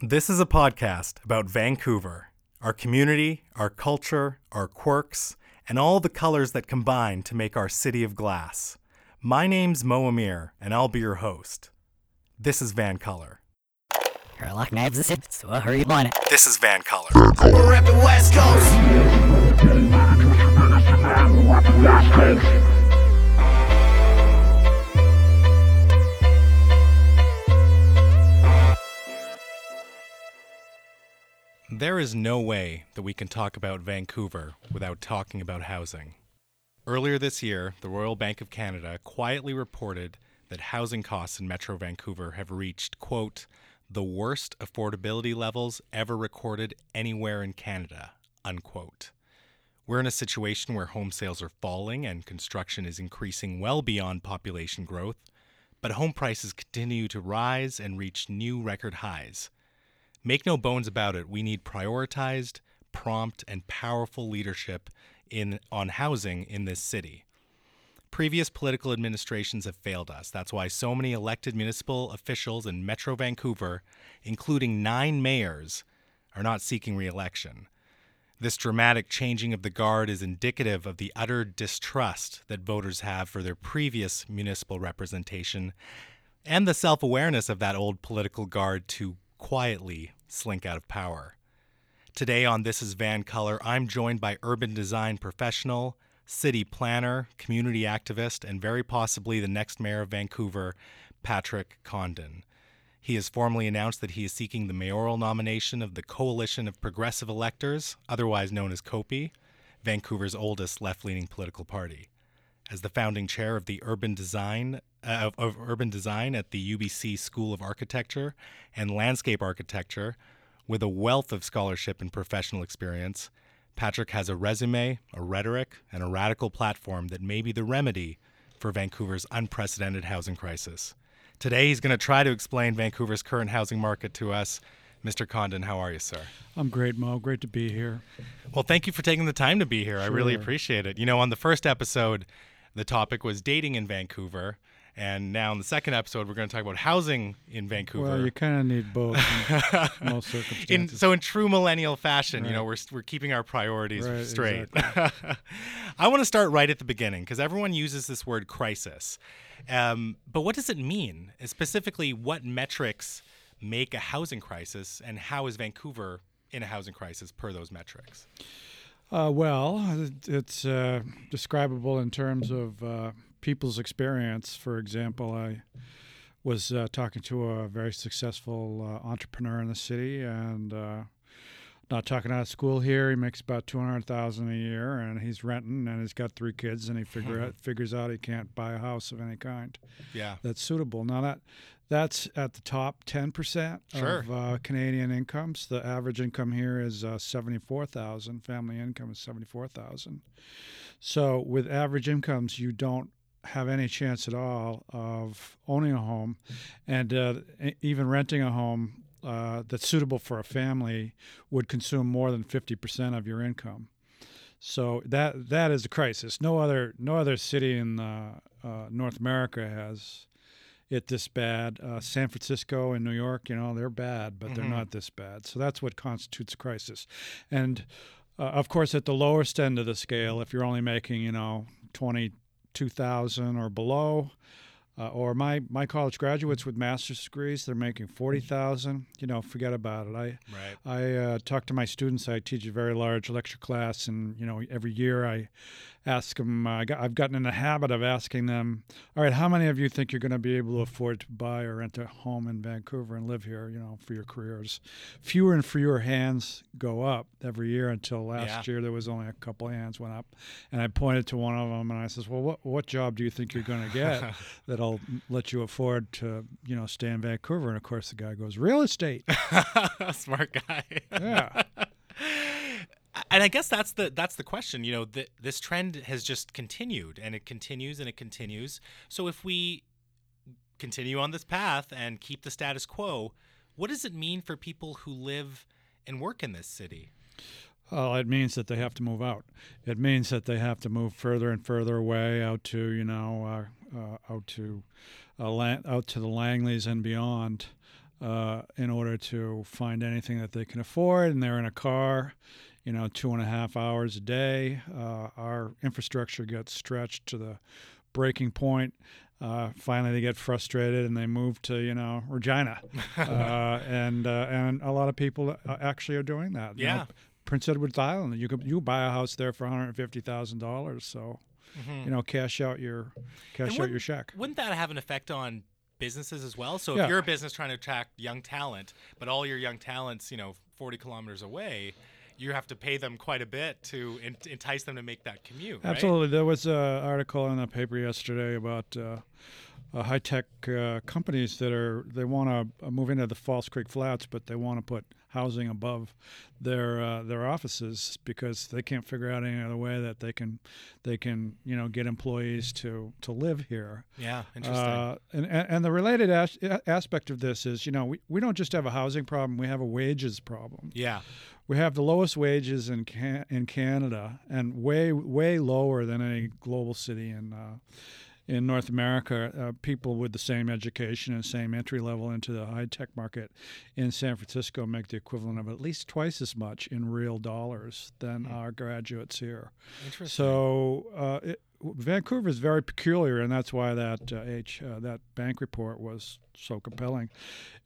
This is a podcast about Vancouver, our community, our culture, our quirks, and all the colors that combine to make our city of glass. My name's Mo Amir, and I'll be your host. This is Vancolor. Herlock knives is it, so I'll hurry up on it. This is Vancolor. We're at the West Coast. There is no way that we can talk about Vancouver without talking about housing. Earlier this year, the Royal Bank of Canada quietly reported that housing costs in Metro Vancouver have reached, quote, the worst affordability levels ever recorded anywhere in Canada, unquote. We're in a situation where home sales are falling and construction is increasing well beyond population growth, but home prices continue to rise and reach new record highs. Make no bones about it, we need prioritized, prompt, and powerful leadership on housing in this city. Previous political administrations have failed us. That's why so many elected municipal officials in Metro Vancouver, including 9 mayors, are not seeking re-election. This dramatic changing of the guard is indicative of the utter distrust that voters have for their previous municipal representation and the self-awareness of that old political guard to quietly slink out of power. Today on This is Vancolor, I'm joined by urban design professional, city planner, community activist, and very possibly the next mayor of Vancouver, Patrick Condon. He has formally announced that he is seeking the mayoral nomination of the Coalition of Progressive Electors, otherwise known as COPE, Vancouver's oldest left-leaning political party. As the founding chair of the urban design at the UBC School of Architecture and Landscape Architecture, with a wealth of scholarship and professional experience, Patrick has a resume, a rhetoric, and a radical platform that may be the remedy for Vancouver's unprecedented housing crisis. Today, he's going to try to explain Vancouver's current housing market to us. Mr. Condon, how are you, sir? I'm great, Mo. Great to be here. Well, thank you for taking the time to be here. Sure. I really appreciate it. You know, on the first episode, the topic was dating in Vancouver, and now in the second episode, we're going to talk about housing in Vancouver. Well, you kind of need both in most circumstances. So in true millennial fashion, right. You know, we're keeping our priorities right, straight. Exactly. I want to start right at the beginning, because everyone uses this word crisis. But what does it mean? Specifically, what metrics make a housing crisis, and how is Vancouver in a housing crisis per those metrics? Well, it's describable in terms of people's experience. For example, I was talking to a very successful entrepreneur in the city, and not talking out of school here. He makes about $200,000 a year, and he's renting, and he's got 3 kids, and he figures out he can't buy a house of any kind. Yeah, that's suitable. Now that's at the top 10% of Canadian incomes. The average income here is $74,000. Family income is $74,000. So with average incomes, you don't have any chance at all of owning a home, and even renting a home that's suitable for a family would consume more than 50% of your income. So that is a crisis. No other city in North America has it this bad. San Francisco and New York, you know, they're bad, but they're not this bad. So that's what constitutes a crisis. And of course, at the lowest end of the scale, if you're only making, you know, $22,000 or below. Or my college graduates with master's degrees, they're making $40,000. You know, forget about it. I talk to my students. I teach a very large lecture class, and you know, every year I ask them. I've gotten in the habit of asking them, "All right, how many of you think you're going to be able to afford to buy or rent a home in Vancouver and live here, you know, for your careers?" Fewer and fewer hands go up every year until last year there was only a couple of hands went up, and I pointed to one of them and I says, "Well, what job do you think you're going to get that'll let you afford to, you know, stay in Vancouver?" And of course the guy goes, "Real estate." Smart guy. Yeah. And I guess that's the question. You know, this trend has just continued, and it continues, and it continues. So if we continue on this path and keep the status quo, what does it mean for people who live and work in this city? Well, it means that they have to move out. It means that they have to move further and further away out to, you know, out to the Langleys and beyond, in order to find anything that they can afford, and they're in a car, 2.5 hours a day. Our infrastructure gets stretched to the breaking point. Finally, they get frustrated and they move to, Regina. And a lot of people actually are doing that. Yeah. Prince Edward Island, you buy a house there for $150,000. So, mm-hmm. Cash out your check. Wouldn't that have an effect on businesses as well? So if you're a business trying to attract young talent, but all your young talent's, 40 kilometers away, you have to pay them quite a bit to entice them to make that commute, right? Absolutely. There was an article in the paper yesterday about high-tech companies they want to move into the False Creek Flats, but they want to put housing above their offices because they can't figure out any other way that they can get employees to live here. Yeah, interesting. And the related aspect of this is, we don't just have a housing problem, we have a wages problem. Yeah. We have the lowest wages in Canada, and way lower than any global city in North America. People with the same education and same entry level into the high-tech market in San Francisco make the equivalent of at least twice as much in real dollars than our graduates here. Interesting. So Vancouver is very peculiar, and that's why that bank report was so compelling,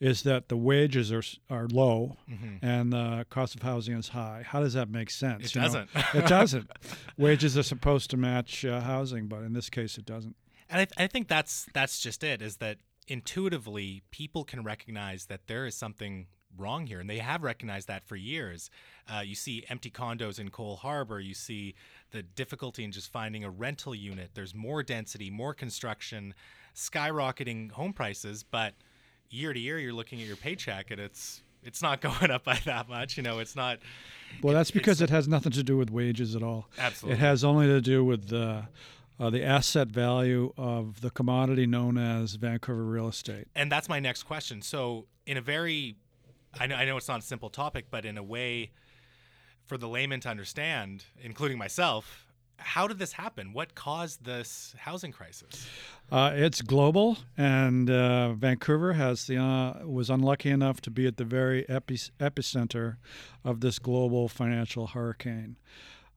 is that the wages are low, mm-hmm. and the cost of housing is high. How does that make sense? It doesn't. It doesn't. Wages are supposed to match housing, but in this case it doesn't. And I think that's just it, is that intuitively people can recognize that there is something wrong here, and they have recognized that for years. You see empty condos in Coal Harbor. You see the difficulty in just finding a rental unit. There's more density, more construction, skyrocketing home prices, but year to year you're looking at your paycheck and it's not going up by that much. It's not. Well, that's because it has nothing to do with wages at all. Absolutely. It has only to do with the asset value of the commodity known as Vancouver real estate. And that's my next question. So in a very I know it's not a simple topic, but in a way for the layman to understand, including myself, how did this happen? What caused this housing crisis? It's global, and Vancouver was unlucky enough to be at the very epicenter of this global financial hurricane.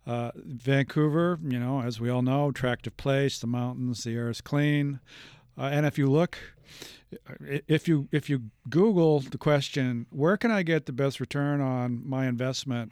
Vancouver, as we all know, attractive place, the mountains, the air is clean. And if you look, if you Google the question, where can I get the best return on my investment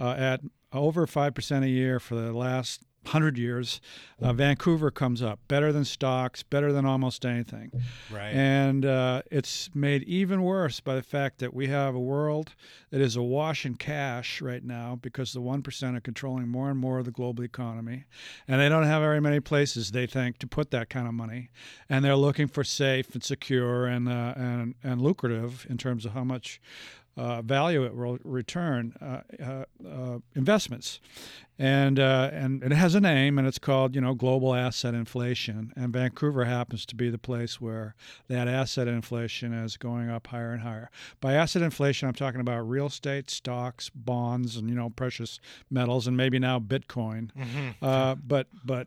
at over 5% a year for the last 100 years, Vancouver comes up. Better than stocks, better than almost anything. Right. And it's made even worse by the fact that we have a world that is awash in cash right now because the 1% are controlling more and more of the global economy. And they don't have very many places, they think, to put that kind of money. And they're looking for safe and secure and lucrative in terms of how much value it will return investments, and it has a name, and it's called global asset inflation. And Vancouver happens to be the place where that asset inflation is going up higher and higher. By asset inflation, I'm talking about real estate, stocks, bonds, and precious metals, and maybe now Bitcoin. Mm-hmm. But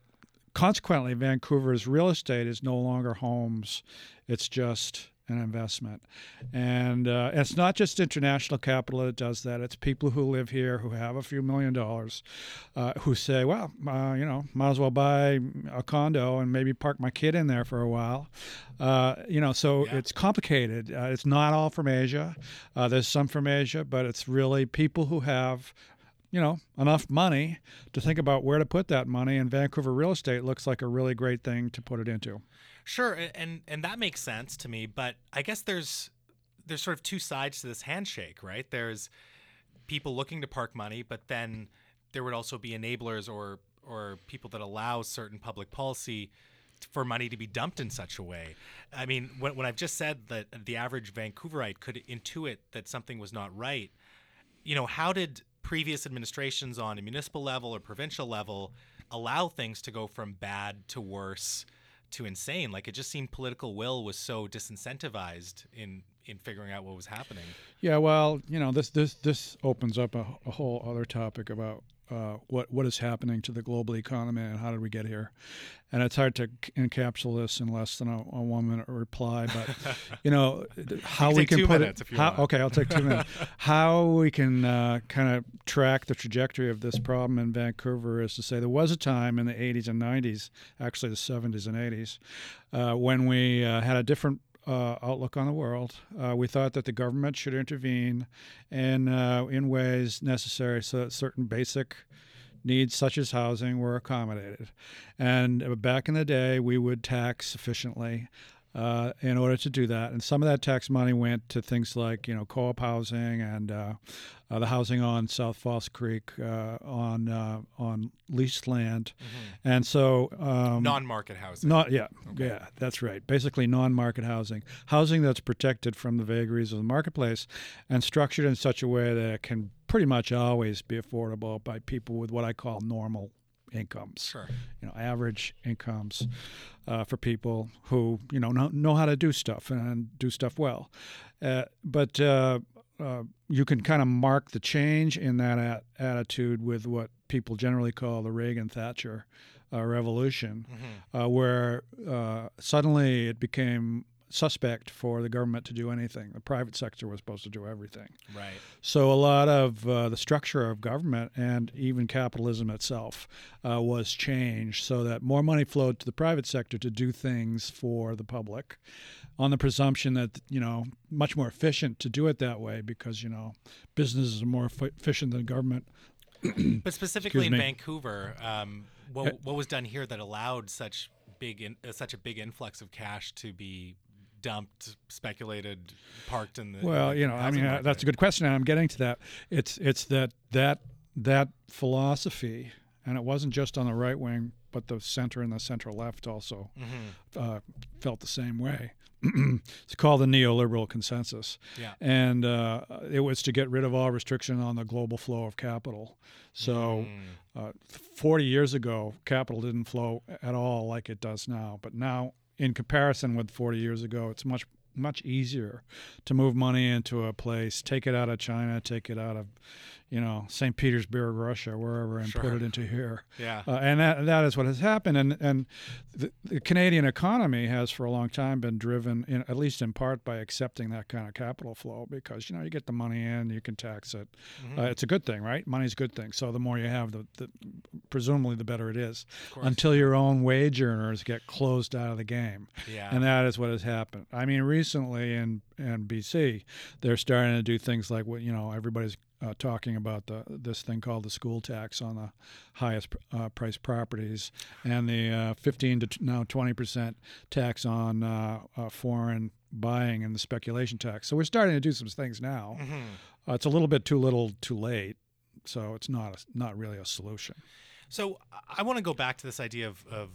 consequently, Vancouver's real estate is no longer homes; it's just an investment. And it's not just international capital that does that. It's people who live here who have a few $1 million who say, well, might as well buy a condo and maybe park my kid in there for a while. It's complicated. It's not all from Asia. There's some from Asia, but it's really people who have enough money to think about where to put that money, and Vancouver real estate looks like a really great thing to put it into. Sure, and that makes sense to me, but I guess there's sort of two sides to this handshake, right? There's people looking to park money, but then there would also be enablers or people that allow certain public policy for money to be dumped in such a way. I mean, when I've just said that the average Vancouverite could intuit that something was not right, how did previous administrations on a municipal level or provincial level allow things to go from bad to worse to insane? Like, it just seemed political will was so disincentivized in figuring out what was happening. Yeah, well, this opens up a whole other topic about what is happening to the global economy and how did we get here. And it's hard to encapsulate this in less than a 1 minute reply, but you know how you can we can put it. Okay, I'll take 2 minutes. How we can kind of track the trajectory of this problem in Vancouver is to say there was a time in the 80s and 90s, actually the 70s and 80s, when we had a different outlook on the world. We thought that the government should intervene and in ways necessary so that certain basic needs such as housing were accommodated. And back in the day, we would tax efficiently in order to do that. And some of that tax money went to things like, co-op housing and the housing on South False Creek on leased land. Mm-hmm. And so... non-market housing. Yeah, that's right. Basically non-market housing. Housing that's protected from the vagaries of the marketplace and structured in such a way that it can pretty much always be affordable by people with what I call normal incomes, sure. Average incomes for people who know how to do stuff and do stuff well, but you can kind of mark the change in that attitude with what people generally call the Reagan-Thatcher revolution, mm-hmm. Where suddenly it became suspect for the government to do anything. The private sector was supposed to do everything. Right. So a lot of the structure of government and even capitalism itself was changed so that more money flowed to the private sector to do things for the public on the presumption that, much more efficient to do it that way because, businesses are more efficient than government. But specifically in Vancouver, what was done here that allowed such such a big influx of cash to be dumped, speculated, parked in the market. That's a good question, and I'm getting to that. It's that philosophy, and it wasn't just on the right wing, but the center and the central left also mm-hmm. Felt the same way. It's called the neoliberal consensus, and it was to get rid of all restriction on the global flow of capital. So 40 years ago, capital didn't flow at all like it does now, but now, in comparison with 40 years ago, it's much easier to move money into a place, take it out of China, take it out of, St. Petersburg, Russia, wherever, and sure. put it into here. Yeah. And that is what has happened. And the Canadian economy has for a long time been driven, at least in part, by accepting that kind of capital flow because, you get the money in, you can tax it. Mm-hmm. It's a good thing, right? Money's a good thing. So the more you have, presumably the better it is until your own wage earners get closed out of the game. Yeah. And that is what has happened. I mean, recently in BC, they're starting to do things like, everybody's talking about this thing called the school tax on the highest priced properties and the 15 to now 20% tax on foreign buying and the speculation tax. So we're starting to do some things now. Mm-hmm. It's a little bit too little too late, so it's not really a solution. So I want to go back to this idea of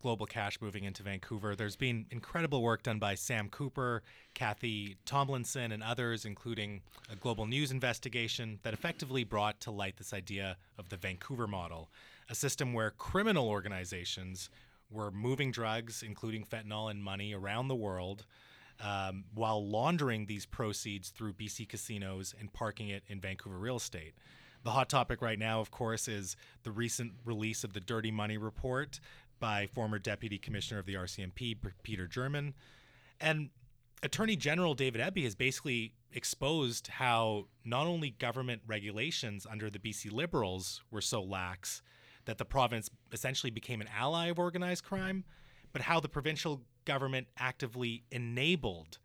global cash moving into Vancouver. There's been incredible work done by Sam Cooper, Kathy Tomlinson, and others, including a Global News investigation that effectively brought to light this idea of the Vancouver model, a system where criminal organizations were moving drugs, including fentanyl and money, around the world while laundering these proceeds through BC casinos and parking it in Vancouver real estate. The hot topic right now, of course, is the recent release of the Dirty Money Report by former Deputy Commissioner of the RCMP, Peter German. And Attorney General David Eby has basically exposed how not only government regulations under the BC Liberals were so lax that the province essentially became an ally of organized crime, but how the provincial government actively enabled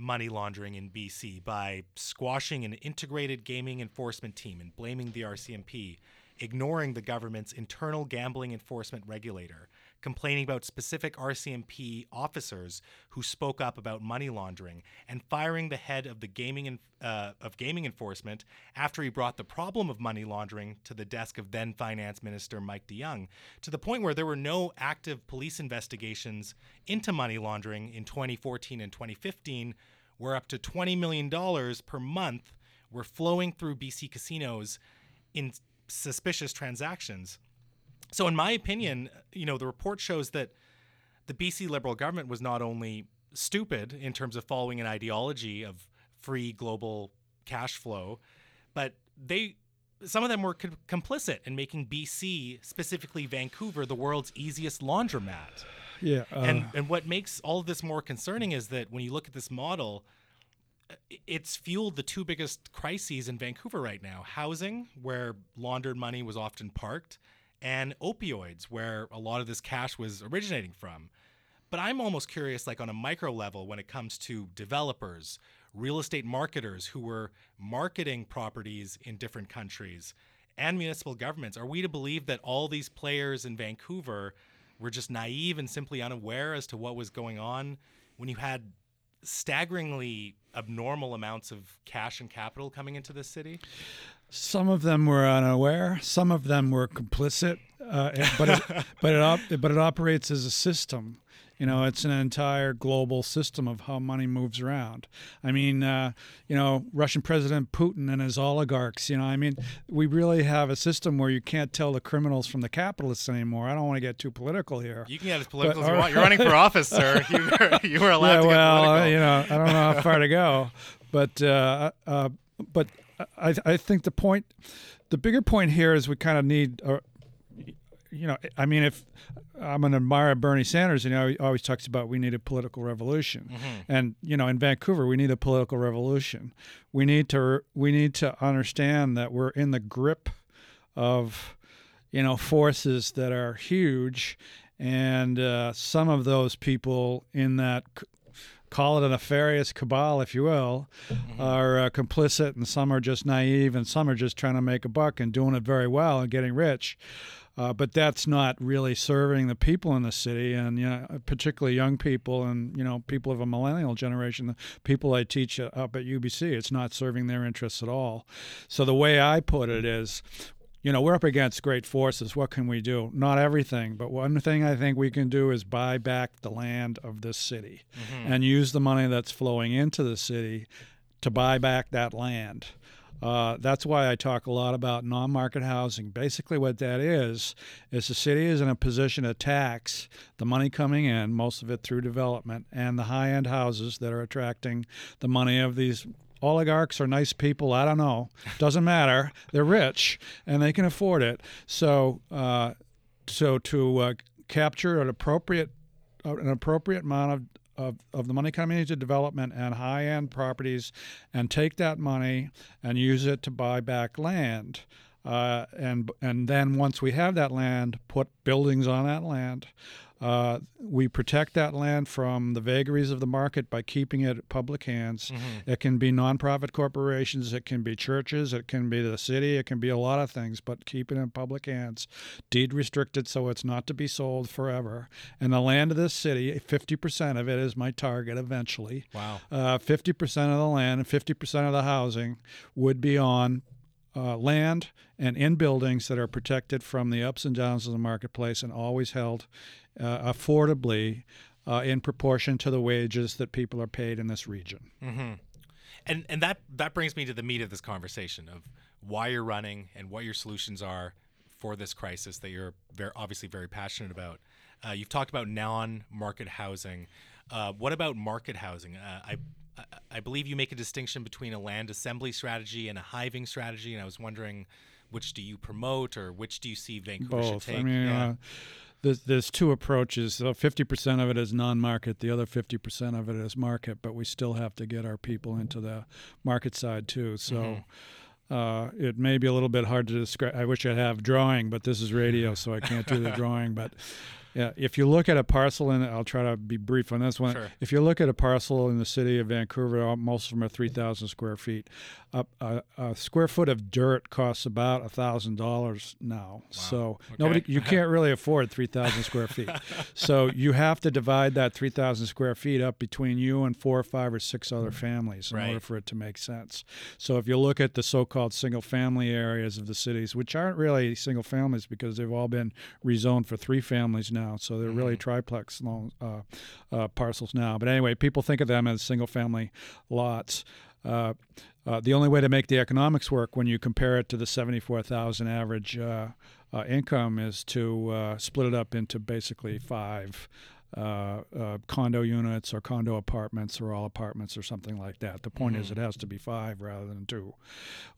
money laundering in BC by squashing an integrated gaming enforcement team and blaming the RCMP, ignoring the government's internal gambling enforcement regulator, complaining about specific RCMP officers who spoke up about money laundering, and firing the head of the gaming enforcement after he brought the problem of money laundering to the desk of then Finance Minister Mike DeYoung, to the point where there were no active police investigations into money laundering in 2014 and 2015, where up to $20 million per month were flowing through BC casinos in suspicious transactions. So in my opinion, the report shows that the BC Liberal government was not only stupid in terms of following an ideology of free global cash flow, but they some of them were complicit in making BC, specifically Vancouver, the world's easiest laundromat. Yeah. And what makes all of this more concerning is that when you look at this model, it's fueled the two biggest crises in Vancouver right now: housing, where laundered money was often parked, and opioids, where a lot of this cash was originating from. But I'm almost curious, like on a micro level, when it comes to developers, real estate marketers who were marketing properties in different countries, and municipal governments, are we to believe that all these players in Vancouver were just naive and simply unaware as to what was going on when you had staggeringly abnormal amounts of cash and capital coming into this city? Some of them were unaware. Some of them were complicit. But it operates as a system. You know, it's an entire global system of how money moves around. I mean, Russian President Putin and his oligarchs, we really have a system where you can't tell the criminals from the capitalists anymore. I don't want to get too political here. You can get as political as you want. You're running for office, sir. You were allowed to get political. I don't know how far to go. But I think the bigger point here is we kind of need if I'm an admirer of Bernie Sanders, he always talks about we need a political revolution, mm-hmm. and in Vancouver we need a political revolution. We need to understand that we're in the grip of forces that are huge, and some of those people in that, call it a nefarious cabal, if you will, mm-hmm. are complicit, and some are just naive, and some are just trying to make a buck and doing it very well and getting rich. But that's not really serving the people in the city, and particularly young people and people of a millennial generation. The people I teach up at UBC, it's not serving their interests at all. So the way I put it is, we're up against great forces. What can we do? Not everything, but one thing I think we can do is buy back the land of this city, mm-hmm. and use the money that's flowing into the city to buy back that land. That's why I talk a lot about non-market housing. Basically what that is the city is in a position to tax the money coming in, most of it through development, and the high-end houses that are attracting the money of these oligarchs or nice people. I don't know. Doesn't matter. They're rich, and they can afford it. So to capture an appropriate amount of the money coming into development and high-end properties, and take that money and use it to buy back land, and then once we have that land, put buildings on that land. We protect that land from the vagaries of the market by keeping it at public hands. Mm-hmm. It can be nonprofit corporations, it can be churches, it can be the city, it can be a lot of things, but keep it in public hands, deed restricted so it's not to be sold forever. And the land of this city, 50% of it is my target eventually. Wow. 50% of the land and 50% of the housing would be on land and in buildings that are protected from the ups and downs of the marketplace and always held affordably in proportion to the wages that people are paid in this region. Mm-hmm. And that brings me to the meat of this conversation of why you're running and what your solutions are for this crisis that you're obviously very passionate about. You've talked about non-market housing. What about market housing? I believe you make a distinction between a land assembly strategy and a hiving strategy, and I was wondering which do you promote or which do you see Vancouver should take? There's two approaches. So 50% of it is non-market. The other 50% of it is market, but we still have to get our people into the market side too. So. Mm-hmm. It may be a little bit hard to describe. I wish I'd have drawing, but this is radio, so I can't do the drawing. But yeah, if you look at a parcel, and I'll try to be brief on this one. Sure. If you look at a parcel in the city of Vancouver, most of them are 3,000 square feet. A square foot of dirt costs about $1,000 now. Wow. So okay. You can't really afford 3,000 square feet. So you have to divide that 3,000 square feet up between you and 4 or 5 or 6 other families in order for it to make sense. So if you look at the so-called single-family areas of the cities, which aren't really single families because they've all been rezoned for 3 families now, so they're really triplex long parcels now. But anyway, people think of them as single-family lots. The only way to make the economics work when you compare it to the $74,000 average income is to split it up into basically 5 condo units or condo apartments or all apartments or something like that. The point is it has to be 5 rather than 2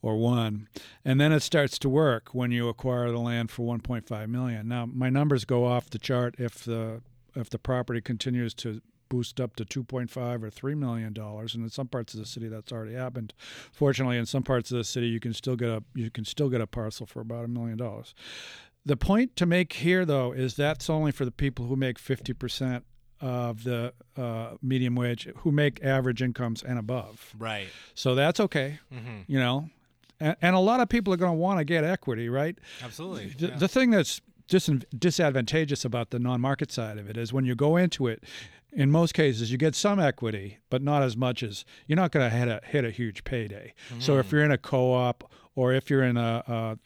or 1. And then it starts to work when you acquire the land for $1.5 million. Now, my numbers go off the chart if the property continues to boost up to $2.5 or $3 million. And in some parts of the city, that's already happened. Fortunately, in some parts of the city, you can still get a parcel for about $1 million. The point to make here, though, is that's only for the people who make 50% of the median wage, who make average incomes and above. Right. So that's okay, you know. And a lot of people are going to want to get equity, right? Absolutely. The thing that's disadvantageous about the non-market side of it is when you go into it, in most cases, you get some equity, but not as much as you're not going to hit a huge payday. So if you're in a co-op or if you're in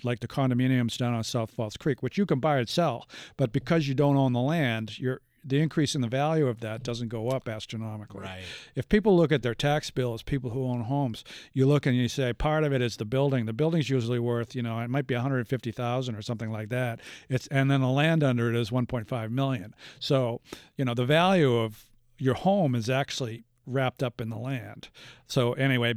like the condominiums down on South False Creek, which you can buy or sell, but because you don't own the land, the increase in the value of that doesn't go up astronomically. Right. If people look at their tax bill as people who own homes, you look and you say part of it is the building. The building's usually worth, it might be $150,000 or something like that. And then the land under it is $1.5 million. So, the value of your home is actually wrapped up in the land. So anyway,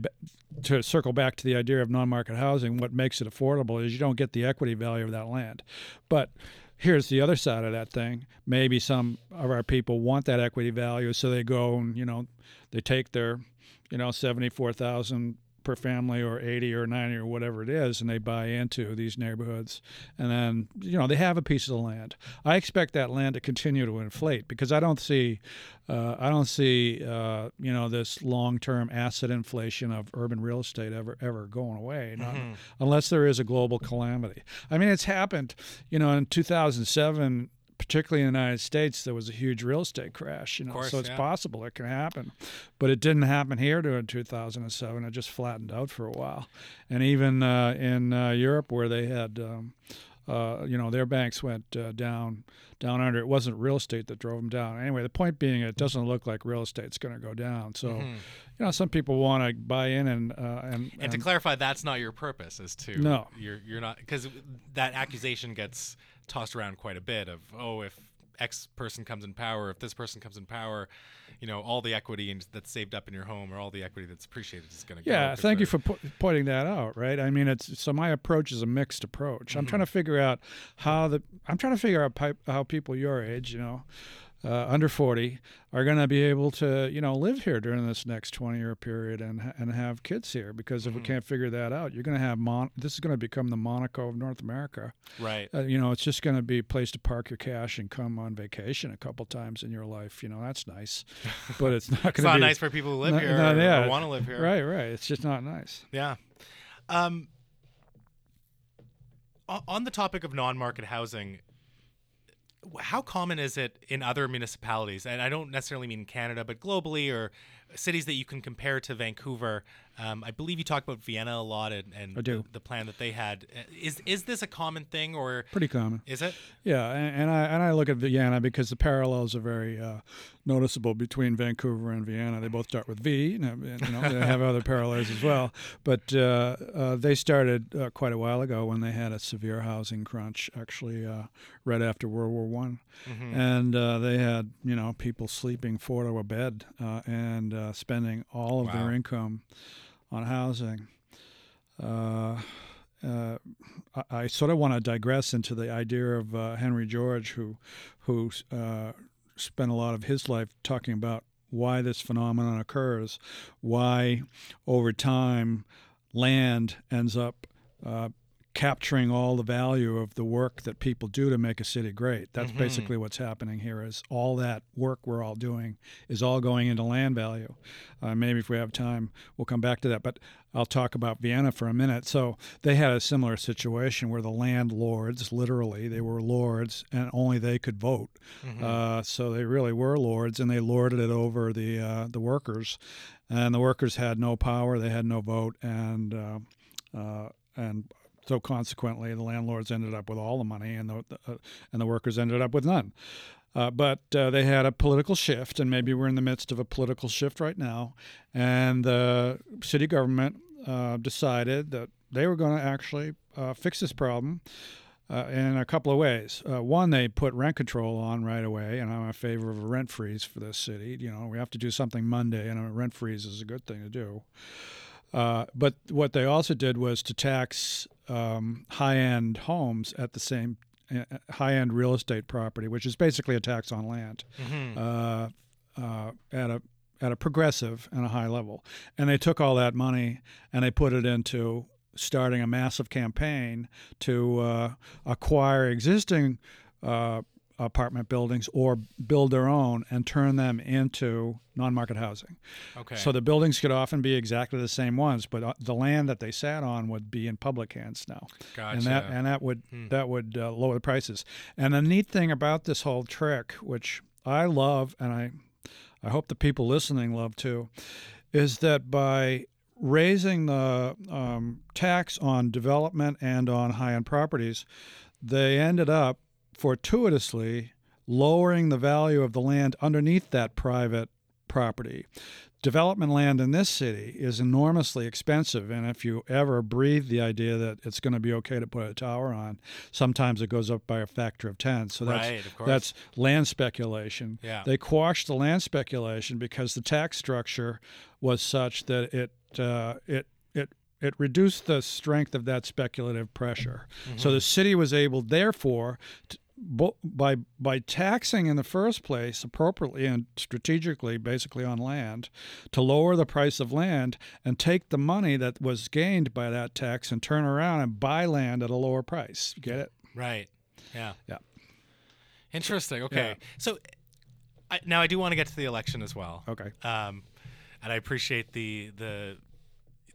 to circle back to the idea of non-market housing, what makes it affordable is you don't get the equity value of that land. But here's the other side of that thing. Maybe some of our people want that equity value, so they go and, they take their, $74,000 per family or 80 or 90 or whatever it is, and they buy into these neighborhoods. And then, they have a piece of the land. I expect that land to continue to inflate because I don't see this long-term asset inflation of urban real estate ever going away, unless there is a global calamity. I mean, it's happened, in 2007, particularly in the United States, there was a huge real estate crash, so it's possible it can happen. But it didn't happen here during 2007. It just flattened out for a while. And even in Europe, where they had, their banks went down under. It wasn't real estate that drove them down. Anyway, the point being, it doesn't look like real estate's going to go down. So, some people want to buy in and to clarify, that's not your purpose. You're not, because that accusation gets tossed around quite a bit of, if X person comes in power, if this person comes in power, all the equity that's saved up in your home or all the equity that's appreciated is going to go. Yeah, thank you for pointing that out, right? I mean, so my approach is a mixed approach. I'm trying to figure out how people your age, under 40, are going to be able to, live here during this next 20-year period and have kids here. Because if we can't figure that out, you're going to have this is going to become the Monaco of North America. Right. It's just going to be a place to park your cash and come on vacation a couple times in your life. That's nice, but it's not going to be. It's not nice for people who live here or want to live here. Right, right. It's just not nice. Yeah. On the topic of non-market housing, how common is it in other municipalities? And I don't necessarily mean Canada, but globally, or cities that you can compare to Vancouver. I believe you talk about Vienna a lot and the plan that they had. Is this a common thing, or pretty common? Is it? Yeah, and I look at Vienna because the parallels are very noticeable between Vancouver and Vienna. They both start with V, they have other parallels as well. But they started quite a while ago when they had a severe housing crunch, actually right after World War I. And they had people sleeping 4 to a bed and spending all of their income on housing. I sort of want to digress into the idea of Henry George, who spent a lot of his life talking about why this phenomenon occurs, why over time land ends up capturing all the value of the work that people do to make a city great. That's basically what's happening here, is all that work we're all doing is all going into land value. Maybe if we have time, we'll come back to that. But I'll talk about Vienna for a minute. So they had a similar situation where the landlords, literally, they were lords and only they could vote. So they really were lords, and they lorded it over the workers. And the workers had no power. They had no vote. And so consequently, the landlords ended up with all the money, and the workers ended up with none. But they had a political shift, and maybe we're in the midst of a political shift right now. And the city government decided that they were going to actually fix this problem in a couple of ways. One, they put rent control on right away, and I'm in favor of a rent freeze for this city. You know, we have to do something Monday, and a rent freeze is a good thing to do. But what they also did was to tax high-end homes at the same high-end real estate property, which is basically a tax on land, mm-hmm. At a progressive and a high level. And they took all that money and they put it into starting a massive campaign to acquire existing apartment buildings or build their own and turn them into non-market housing. Okay. So the buildings could often be exactly the same ones, but the land that they sat on would be in public hands now. Gotcha. And that would lower the prices. And the neat thing about this whole trick, which I love and I hope the people listening love too, is that by raising the tax on development and on high-end properties, they ended up fortuitously lowering the value of the land underneath that private property. Development land in this city is enormously expensive, and if you ever breathe the idea that it's going to be okay to put a tower on, sometimes it goes up by a factor of 10. So that's, right, of course, that's land speculation. Yeah. They quashed the land speculation because the tax structure was such that it reduced the strength of that speculative pressure. Mm-hmm. So the city was able, therefore, by taxing in the first place appropriately and strategically, basically on land, to lower the price of land and take the money that was gained by that tax and turn around and buy land at a lower price. You get it? Right. Yeah. Yeah. Interesting. Okay. Yeah. So now I do want to get to the election as well. Okay. And I appreciate the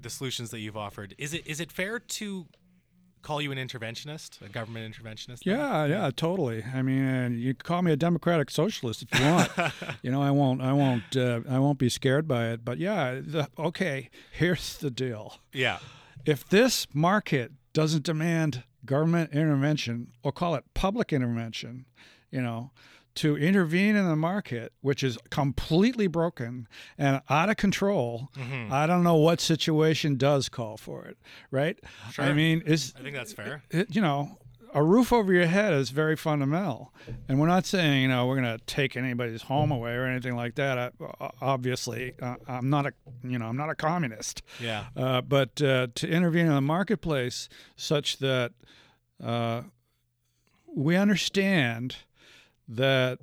solutions that you've offered. Is it fair to call you an interventionist, a government interventionist? Yeah, totally. I mean, and you can call me a democratic socialist if you want. You know, I won't be scared by it. But yeah, here's the deal. Yeah. If this market doesn't demand government intervention, or call it public intervention, you know, to intervene in the market, which is completely broken and out of control, mm-hmm. I don't know what situation does call for it, right? Sure. I mean, I think that's fair. A roof over your head is very fundamental. And we're not saying, we're going to take anybody's home away or anything like that. I'm not a communist. Yeah. But to intervene in the marketplace such that we understand that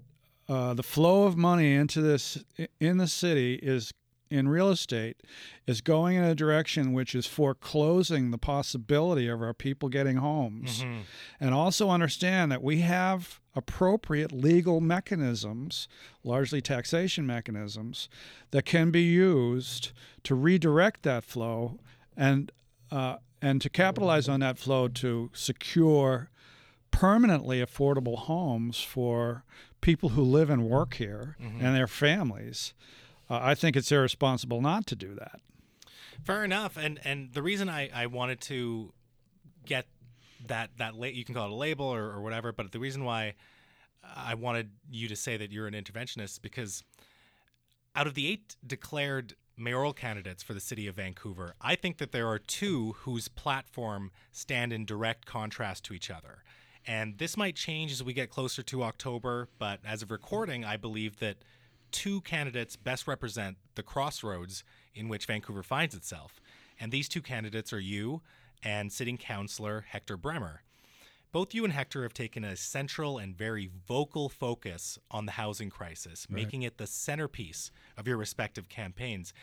the flow of money into this in the city is in real estate is going in a direction which is foreclosing the possibility of our people getting homes, mm-hmm. and also understand that we have appropriate legal mechanisms, largely taxation mechanisms, that can be used to redirect that flow and to capitalize on that flow to secure permanently affordable homes for people who live and work here, mm-hmm. and their families. I think it's irresponsible not to do that. Fair enough. And the reason I wanted to get that you can call it a label or whatever, but the reason why I wanted you to say that you're an interventionist is because out of the 8 declared mayoral candidates for the city of Vancouver, I think that there are 2 whose platform stand in direct contrast to each other. And this might change as we get closer to October, but as of recording, I believe that 2 candidates best represent the crossroads in which Vancouver finds itself. And these 2 candidates are you and sitting councillor Hector Bremner. Both you and Hector have taken a central and very vocal focus on the housing crisis, right, making it the centerpiece of your respective campaigns.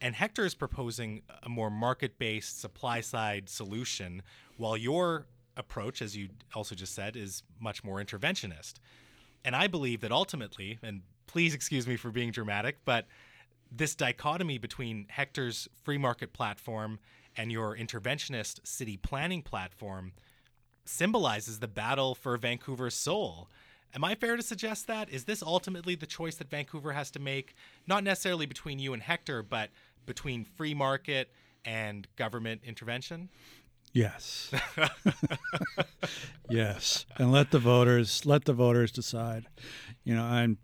And Hector is proposing a more market-based supply-side solution, while your approach, as you also just said, is much more interventionist. And I believe that ultimately, and please excuse me for being dramatic, but this dichotomy between Hector's free market platform and your interventionist city planning platform symbolizes the battle for Vancouver's soul. Am I fair to suggest that? Is this ultimately the choice that Vancouver has to make, not necessarily between you and Hector, but between free market and government intervention? Yes. Yes. And let the voters decide. You know,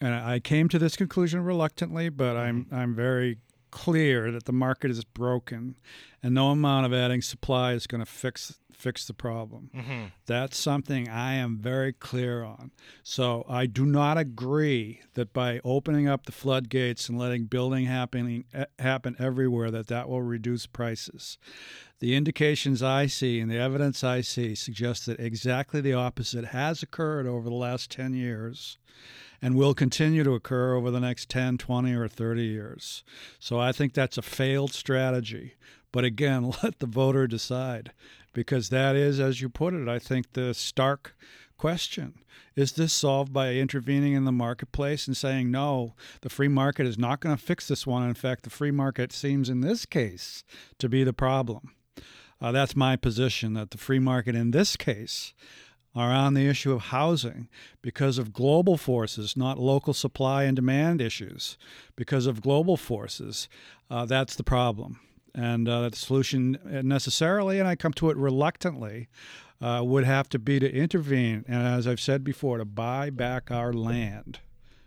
I came to this conclusion reluctantly, but I'm very clear that the market is broken and no amount of adding supply is going to fix the problem. Mm-hmm. That's something I am very clear on. So I do not agree that by opening up the floodgates and letting building happen everywhere that will reduce prices. The indications I see and the evidence I see suggests that exactly the opposite has occurred over the last 10 years and will continue to occur over the next 10, 20, or 30 years. So I think that's a failed strategy. But again, let the voter decide, because that is, as you put it, I think the stark question. Is this solved by intervening in the marketplace and saying, no, the free market is not going to fix this one? In fact, the free market seems in this case to be the problem. That's my position, that the free market in this case are on the issue of housing because of global forces, not local supply and demand issues. Because of global forces, that's the problem. And the solution necessarily, and I come to it reluctantly, would have to be to intervene, and as I've said before, to buy back our land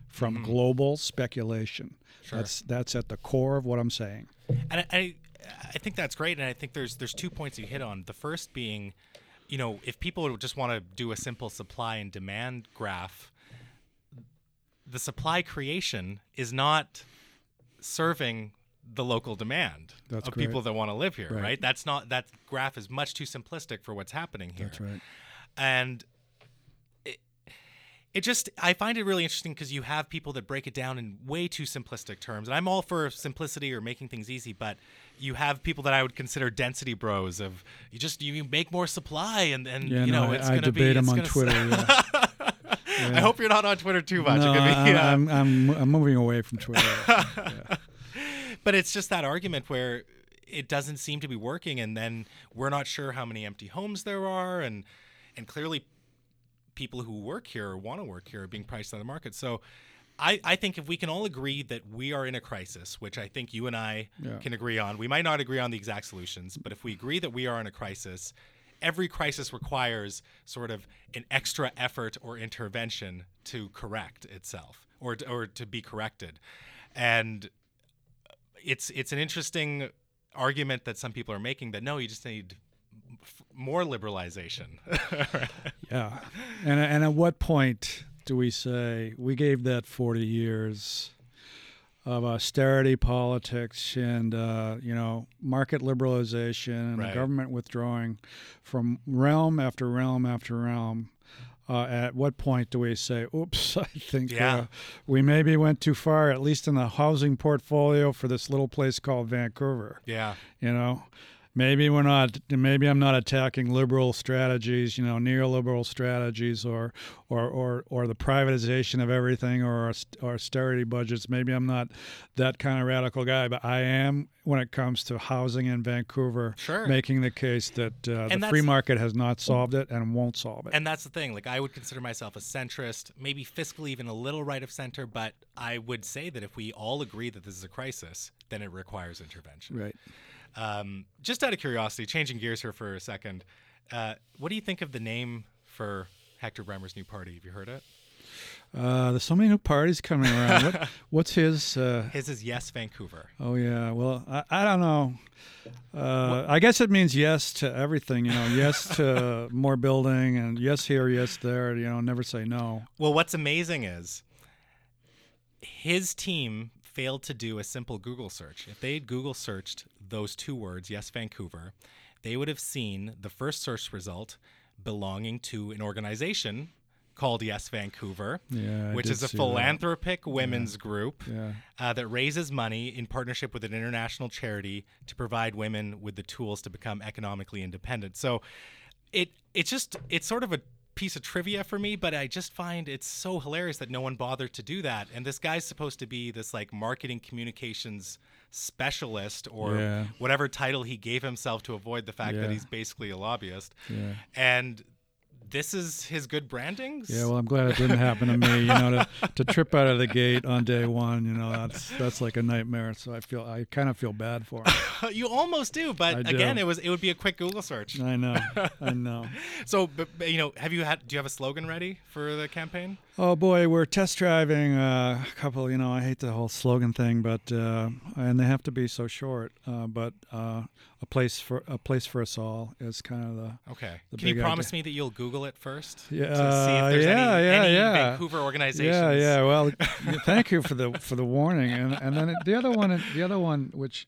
from mm-hmm. global speculation. Sure. That's at the core of what I'm saying. And I think that's great, and I think there's 2 points you hit on. The first being, you know, if people just want to do a simple supply and demand graph, the supply creation is not serving the local demand that's of great. People that want to live here, right? That's not, that graph is much too simplistic for what's happening here. That's right. And it just, I find it really interesting because you have people that break it down in way too simplistic terms. And I'm all for simplicity or making things easy, but you have people that I would consider density bros of you make more supply and yeah, you know, no, it's going to be. I debate them on Twitter. Yeah. Yeah. I hope you're not on Twitter too much. No, I'm moving away from Twitter. Yeah. But it's just that argument where it doesn't seem to be working, and then we're not sure how many empty homes there are, and clearly people who work here or want to work here are being priced out of the market. So I think if we can all agree that we are in a crisis, which I think you and I can agree on, we might not agree on the exact solutions, but if we agree that we are in a crisis, every crisis requires sort of an extra effort or intervention to correct itself or to be corrected. And it's an interesting argument that some people are making that no, you just need more liberalization. Yeah, and at what point do we say we gave that 40 years of austerity politics and market liberalization and the government withdrawing from realm after realm after realm? At what point do we say, oops, I think we maybe went too far, at least in the housing portfolio for this little place called Vancouver. Yeah. You know, maybe I'm not attacking liberal strategies, you know, neoliberal strategies or the privatization of everything or austerity budgets. Maybe I'm not that kind of radical guy, but I am when it comes to housing in Vancouver, making the case that the free market has not solved it and won't solve it. And that's the thing. Like, I would consider myself a centrist, maybe fiscally even a little right of center, but I would say that if we all agree that this is a crisis, then it requires intervention. Right. Just out of curiosity, changing gears here for a second, what do you think of the name for Hector Bremner's new party? Have you heard it? There's so many new parties coming around. What's his? His is Yes Vancouver. Oh yeah. Well, I don't know. I guess it means yes to everything. You know, yes to more building and yes here, yes there. You know, never say no. Well, what's amazing is his team failed to do a simple Google search. If they had Google searched those two words, Yes Vancouver, they would have seen the first search result belonging to an organization called Yes Vancouver, which is a philanthropic women's group that raises money in partnership with an international charity to provide women with the tools to become economically independent. So it's sort of a piece of trivia for me, but I just find it's so hilarious that no one bothered to do that. And this guy's supposed to be this like marketing communications specialist or whatever title he gave himself to avoid the fact that he's basically a lobbyist. And this is his good branding? Yeah, well, I'm glad it didn't happen to me, you know, to trip out of the gate on day one, you know, that's like a nightmare. So I kind of feel bad for him. You almost do, but again, it would be a quick Google search. I know. So, but, you know, do you have a slogan ready for the campaign? Oh boy, we're test driving a couple, you know, I hate the whole slogan thing, but and they have to be so short, but a place for us all is kind of the okay. The Can you promise idea. Me that you'll Google it first? Yeah, to see if there's any Vancouver organizations. Yeah. Well, thank you for the warning, and then the other one, which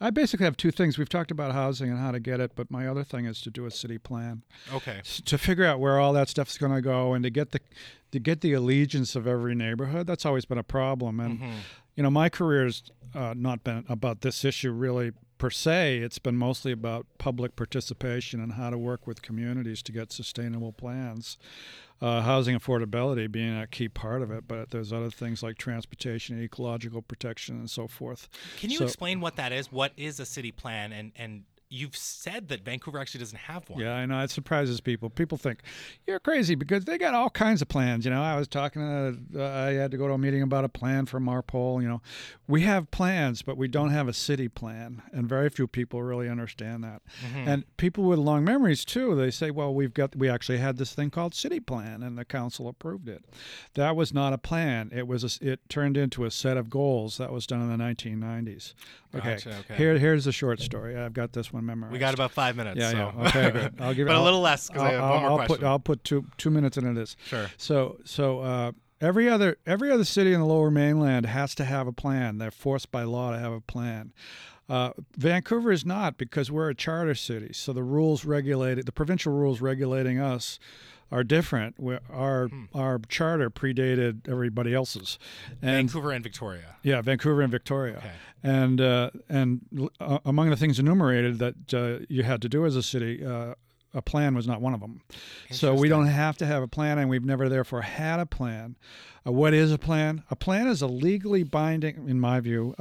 I basically have two things. We've talked about housing and how to get it, but my other thing is to do a city plan. Okay. To figure out where all that stuff's going to go, and to get the allegiance of every neighborhood. That's always been a problem, and you know, my career's not been about this issue really. Per se, it's been mostly about public participation and how to work with communities to get sustainable plans. Housing affordability being a key part of it, but there's other things like transportation, ecological protection, and so forth. Can you explain what that is? What is a city plan? And you've said that Vancouver actually doesn't have one. Yeah, I know. It surprises people. People think, you're crazy, because they got all kinds of plans. You know, I was talking I had to go to a meeting about a plan for Marpole. You know, we have plans, but we don't have a city plan. And very few people really understand that. Mm-hmm. And people with long memories, too, they say, well, we actually had this thing called city plan, and the council approved it. That was not a plan. It turned into a set of goals. That was done in the 1990s. Okay. Gotcha, okay. Here's the short story. I've got this one memorized. We got about 5 minutes. Yeah. Okay, good. I'll give it. But a little less, because I have one more question. I'll put two minutes into this. Sure. So every other city in the Lower Mainland has to have a plan. They're forced by law to have a plan. Vancouver is not, because we're a charter city. So the rules the provincial rules regulating us are different. Our charter predated everybody else's. And Vancouver and Victoria. Yeah, Vancouver and Victoria. Okay. And among the things enumerated that you had to do as a city, a plan was not one of them. So we don't have to have a plan, and we've never therefore had a plan. What is a plan? A plan is a legally binding, in my view,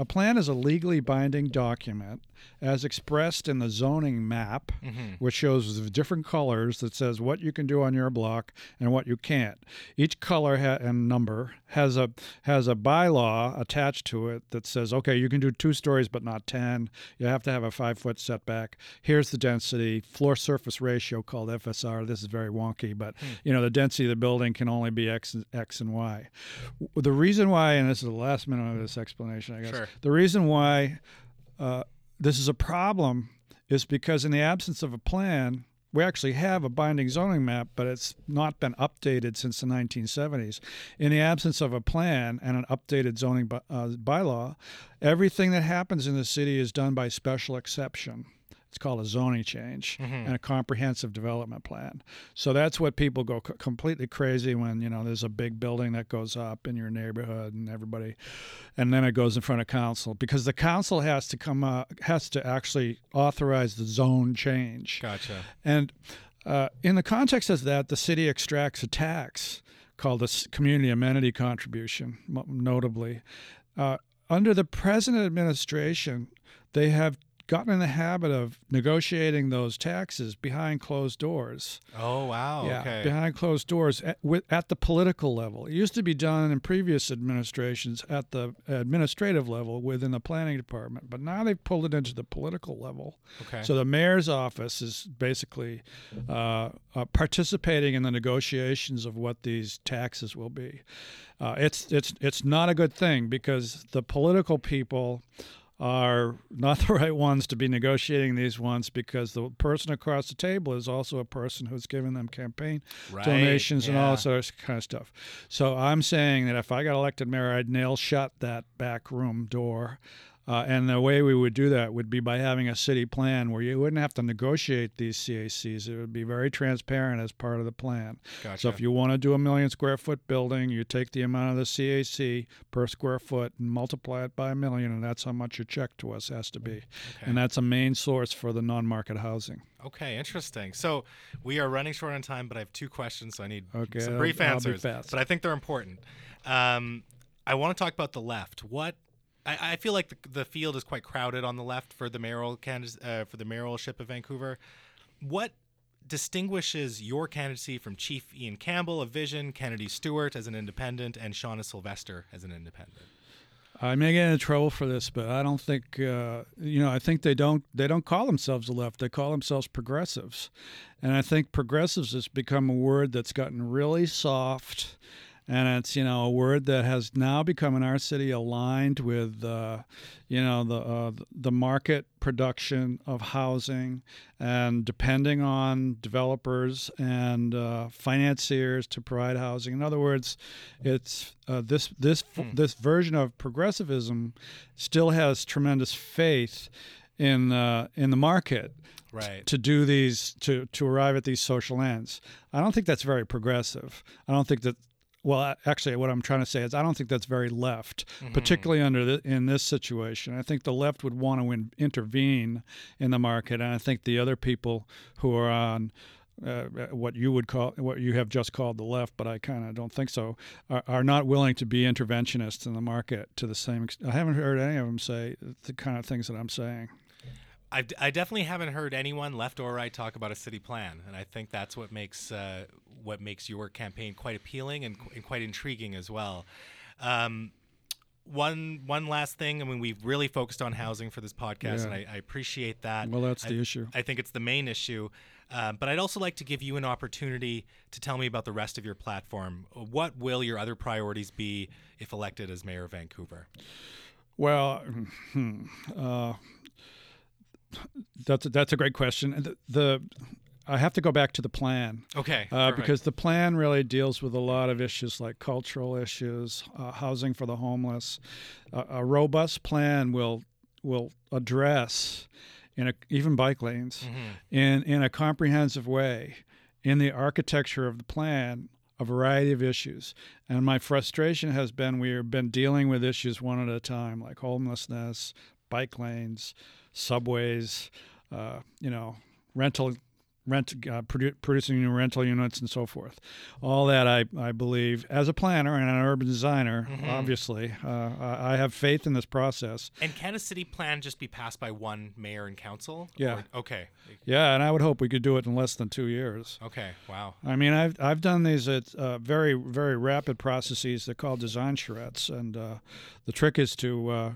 document as expressed in the zoning map, which shows the different colors that says what you can do on your block and what you can't. Each color and number has a bylaw attached to it that says, okay, you can do 2 stories but not 10. You have to have a 5-foot setback. Here's the density, floor surface ratio called FSR. This is very wonky, but you know, the density of the building can only be X and Y. The reason why, and this is the last minute of this explanation, I guess, sure. The reason why this is a problem is because in the absence of a plan, we actually have a binding zoning map, but it's not been updated since the 1970s. In the absence of a plan and an updated zoning bylaw, everything that happens in the city is done by special exception. It's called a zoning change and a comprehensive development plan. So that's what people go completely crazy when, you know, there's a big building that goes up in your neighborhood and everybody, and then it goes in front of council, because the council has to actually authorize the zone change. Gotcha. And in the context of that, the city extracts a tax called the community amenity contribution, notably. Under the present administration, they have gotten in the habit of negotiating those taxes behind closed doors. Oh, wow. Yeah, okay. Behind closed doors at the political level. It used to be done in previous administrations at the administrative level within the planning department, but now they've pulled it into the political level. Okay. So the mayor's office is basically participating in the negotiations of what these taxes will be. It's not a good thing, because the political people are not the right ones to be negotiating these ones, because the person across the table is also a person who's given them campaign donations and all this other kind of stuff. So I'm saying that if I got elected mayor, I'd nail shut that back room door. And the way we would do that would be by having a city plan where you wouldn't have to negotiate these CACs. It would be very transparent as part of the plan. Gotcha. So if you want to do a 1,000,000 square foot building, you take the amount of the CAC per square foot and multiply it by 1,000,000, and that's how much your check to us has to be. Okay. And that's a main source for the non-market housing. Okay, interesting. So we are running short on time, but I have two questions, so I need some brief answers. But I think they're important. I want to talk about the left. I feel like the field is quite crowded on the left for the mayoralship of Vancouver. What distinguishes your candidacy from Chief Ian Campbell of Vision, Kennedy Stewart as an independent, and Shawna Sylvester as an independent? I may get into trouble for this, but I don't think, I think they don't call themselves the left. They call themselves progressives. And I think progressives has become a word that's gotten really soft. And it's, a word that has now become in our city aligned with, the market production of housing and depending on developers and financiers to provide housing. In other words, it's this version of progressivism still has tremendous faith in the market, right, to do these to arrive at these social ends. I don't think that's very progressive. I don't think that. Well, actually, what I'm trying to say is I don't think that's very left, mm-hmm. particularly in this situation. I think the left would want to intervene in the market, and I think the other people who are on what you have just called the left, but I kind of don't think so, are not willing to be interventionists in the market to the same extent. I haven't heard any of them say the kind of things that I'm saying. I definitely haven't heard anyone, left or right, talk about a city plan, and I think that's what makes your campaign quite appealing and quite intriguing as well. One last thing. I mean, we've really focused on housing for this podcast, and I appreciate that. Well, that's the issue. I think it's the main issue. But I'd also like to give you an opportunity to tell me about the rest of your platform. What will your other priorities be if elected as mayor of Vancouver? Well, That's a great question. I have to go back to the plan. Okay. Because the plan really deals with a lot of issues like cultural issues, housing for the homeless. A robust plan will address, even bike lanes, mm-hmm. in a comprehensive way, in the architecture of the plan, a variety of issues. And my frustration has been we've been dealing with issues one at a time, like homelessness, bike lanes, subways, producing new rental units and so forth. All that, I believe, as a planner and an urban designer, mm-hmm. obviously, I have faith in this process. And can a city plan just be passed by one mayor and council? Yeah. Yeah, and I would hope we could do it in less than 2 years. Okay, wow. I mean, I've done these at very, very rapid processes. They're called design charrettes, and the trick is to,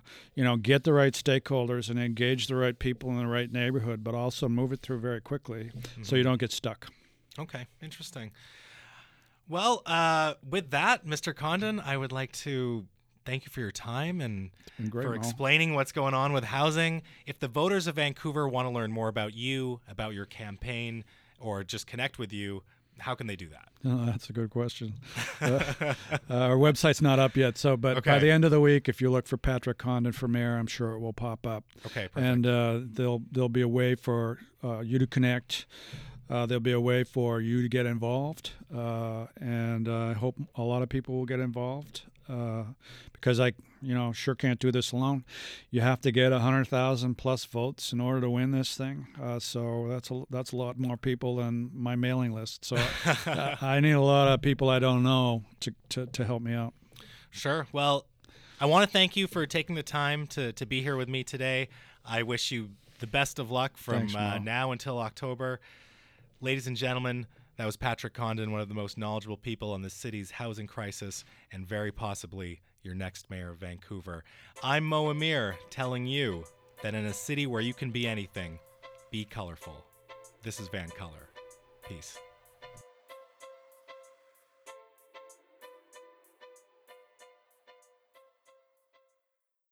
get the right stakeholders and engage the right people in the right neighborhood, but also move it through very quickly. Mm-hmm. So you don't get stuck. Okay, interesting. Well, with that, Mr. Condon, I would like to thank you for your time and for explaining what's going on with housing. If the voters of Vancouver want to learn more about you, about your campaign, or just connect with you, how can they do that? Oh, that's a good question. Our website's not up yet, By the end of the week, if you look for Patrick Condon for mayor, I'm sure it will pop up. Okay, perfect. And there'll be a way for you to connect. There'll be a way for you to get involved, and I hope a lot of people will get involved because I, sure can't do this alone. You have to get 100,000 plus votes in order to win this thing. So that's a lot more people than my mailing list. So I need a lot of people I don't know to help me out. Sure. Well, I want to thank you for taking the time to be here with me today. I wish you the best of luck from now until October. Ladies and gentlemen, that was Patrick Condon, one of the most knowledgeable people on the city's housing crisis and very possibly your next mayor of Vancouver. I'm Mo Amir telling you that in a city where you can be anything, be colorful. This is VanColor. Peace.